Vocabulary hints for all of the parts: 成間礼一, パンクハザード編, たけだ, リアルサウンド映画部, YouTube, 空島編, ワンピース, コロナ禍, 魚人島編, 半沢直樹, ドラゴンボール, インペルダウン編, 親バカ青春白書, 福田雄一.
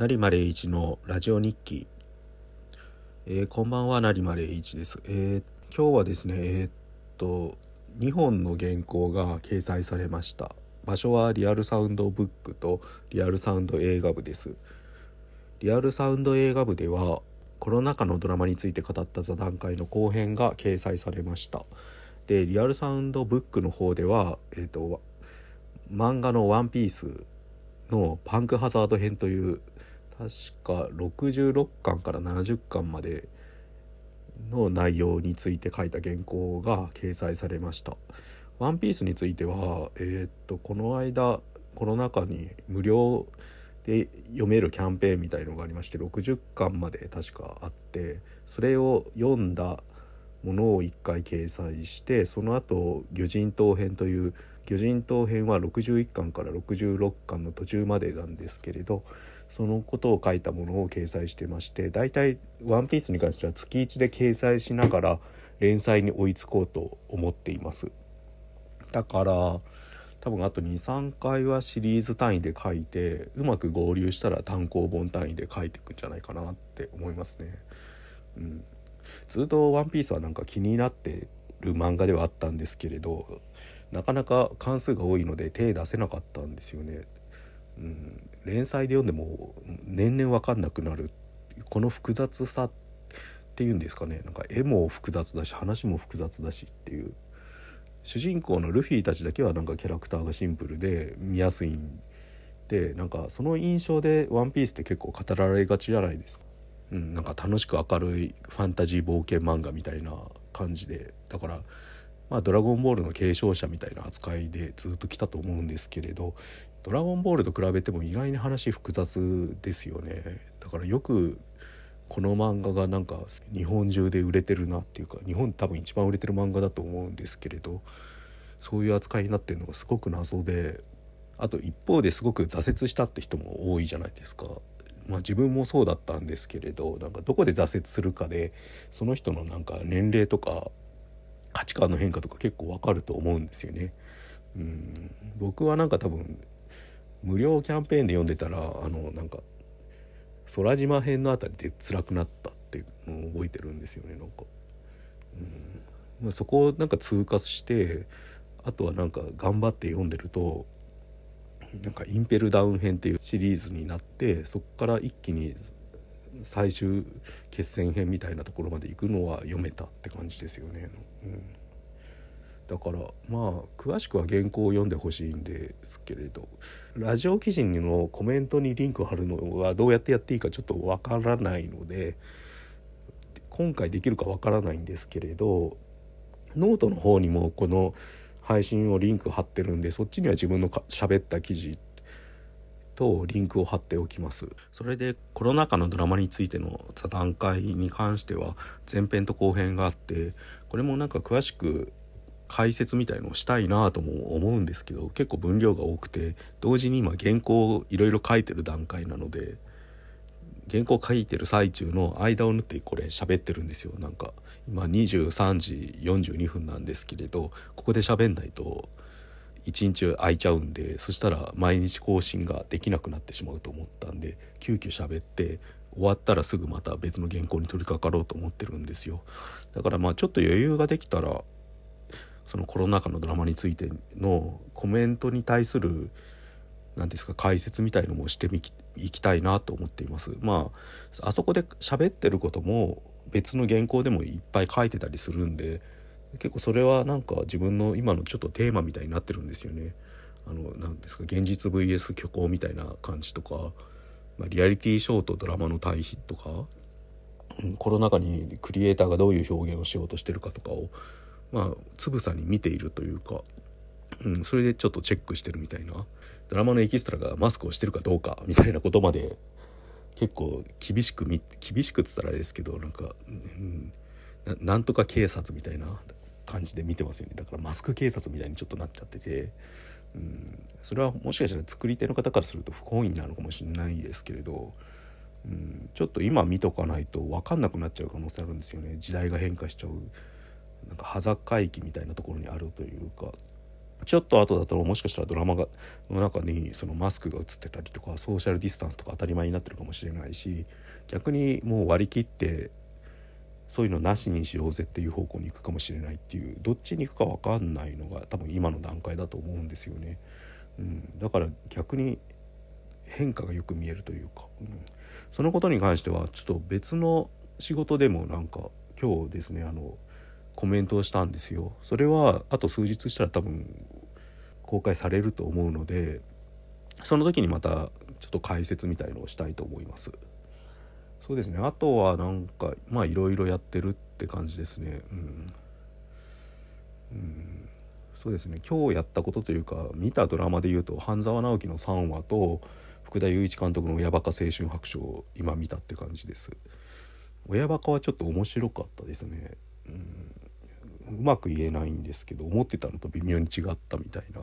成間礼一のラジオ日記、こんばんは、成間礼一です。今日はですね、2本の原稿が掲載されました。場所はリアルサウンドブックとリアルサウンド映画部です。リアルサウンド映画部ではコロナ禍のドラマについて語った座談会の後編が掲載されました。で、リアルサウンドブックの方では、漫画のワンピースのパンクハザード編という確か66巻から70巻までの内容について書いた原稿が掲載されました。ワンピースについては、この間コロナ禍に無料で読めるキャンペーンみたいのがありまして、60巻まで確かあって、それを読んだものを1回掲載して、その後魚人島編という、魚人島編は61巻から66巻の途中までなんですけれど、そのことを書いたものを掲載してまして、だいたいワンピースに関しては月1で掲載しながら連載に追いつこうと思っています。だから多分あと 2,3 回はシリーズ単位で書いて、うまく合流したら単行本単位で書いていくんじゃないかなって思いますね。ずっとワンピースはなんか気になってる漫画ではあったんですけれど、なかなか関数が多いので手出せなかったんですよね。連載で読んでも年々分かんなくなる、この複雑さっていうんですかね、なんか絵も複雑だし話も複雑だしっていう。主人公のルフィたちだけはなんかキャラクターがシンプルで見やすいんで、なんかその印象でワンピースって結構語られがちじゃないですか。なんか楽しく明るいファンタジー冒険漫画みたいな感じで、だからまあドラゴンボールの継承者みたいな扱いでずっと来たと思うんですけれど、ドラゴンボールと比べても意外に話複雑ですよね。だからよくこの漫画がなんか日本中で売れてるなっていうか、日本多分一番売れてる漫画だと思うんですけれど、そういう扱いになってるのがすごく謎で、あと一方ですごく挫折したって人も多いじゃないですか。自分もそうだったんですけれど、なんかどこで挫折するかでその人のなんか年齢とか価値観の変化とか結構わかると思うんですよね。僕はなんか多分無料キャンペーンで読んでたら、なんか空島編のあたりで辛くなったっていうのを覚えてるんですよね。なんか、そこをなんか通過して、あとはなんか頑張って読んでると、なんかインペルダウン編っていうシリーズになって、そこから一気に最終決戦編みたいなところまで行くのは読めたって感じですよね。だからまあ詳しくは原稿を読んでほしいんですけれど、ラジオ記事のコメントにリンクを貼るのはどうやってやっていいかちょっとわからないので、今回できるかわからないんですけれど、ノートの方にもこの配信をリンク貼ってるんで、そっちには自分の喋った記事とリンクを貼っておきます。それでコロナ禍のドラマについての座談会に関しては前編と後編があって、これもなんか詳しく解説みたいのをしたいなとも思うんですけど、結構分量が多くて、同時に今原稿をいろいろ書いてる段階なので、原稿書いてる最中の間を縫ってこれ喋ってるんですよ。なんか今23時42分なんですけれど、ここで喋んないと一日空いちゃうんで、そしたら毎日更新ができなくなってしまうと思ったんで、急遽喋って終わったらすぐまた別の原稿に取り掛かろうと思ってるんですよ。だからまあちょっと余裕ができたら、そのコロナ禍のドラマについてのコメントに対する何ですか解説みたいのもしていきたいなと思っています。まああそこで喋ってることも別の原稿でもいっぱい書いてたりするんで、結構それはなんか自分の今のちょっとテーマみたいになってるんですよね。何ですか現実 VS 虚構みたいな感じとか、リアリティショーとドラマの対比とか、コロナ禍にクリエイターがどういう表現をしようとしてるかとかをつぶさに見ているというか、それでちょっとチェックしてるみたいな、ドラマのエキストラがマスクをしてるかどうかみたいなことまで結構厳しくつったらですけど、なんか、なんとか警察みたいな感じで見てますよね。だからマスク警察みたいにちょっとなっちゃってて、それはもしかしたら作り手の方からすると不本意なのかもしれないですけれど、ちょっと今見とかないと分かんなくなっちゃう可能性あるんですよね。時代が変化しちゃう、なんか端境期みたいなところにあるというか、ちょっと後だともしかしたらドラマがの中にそのマスクが映ってたりとかソーシャルディスタンスとか当たり前になってるかもしれないし、逆にもう割り切ってそういうのなしにしようぜっていう方向に行くかもしれないっていう、どっちに行くか分かんないのが多分今の段階だと思うんですよね、だから逆に変化がよく見えるというか、そのことに関してはちょっと別の仕事でもなんか今日ですねコメントをしたんですよ。それはあと数日したら多分公開されると思うので、その時にまたちょっと解説みたいのをしたいと思います。そうですね、あとはなんかまあいろいろやってるって感じですね、そうですね、今日やったことというか見たドラマでいうと半沢直樹の3話と福田雄一監督の親バカ青春白書を今見たって感じです。親バカはちょっと面白かったですね、うまく言えないんですけど思ってたのと微妙に違ったみたいな、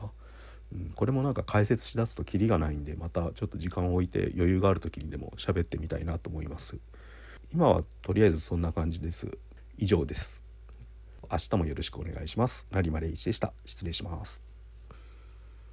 これもなんか解説しだすとキリがないんで、またちょっと時間を置いて余裕がある時にでも喋ってみたいなと思います。今はとりあえずそんな感じです。以上です。明日もよろしくお願いします。成間礼一でした。失礼します。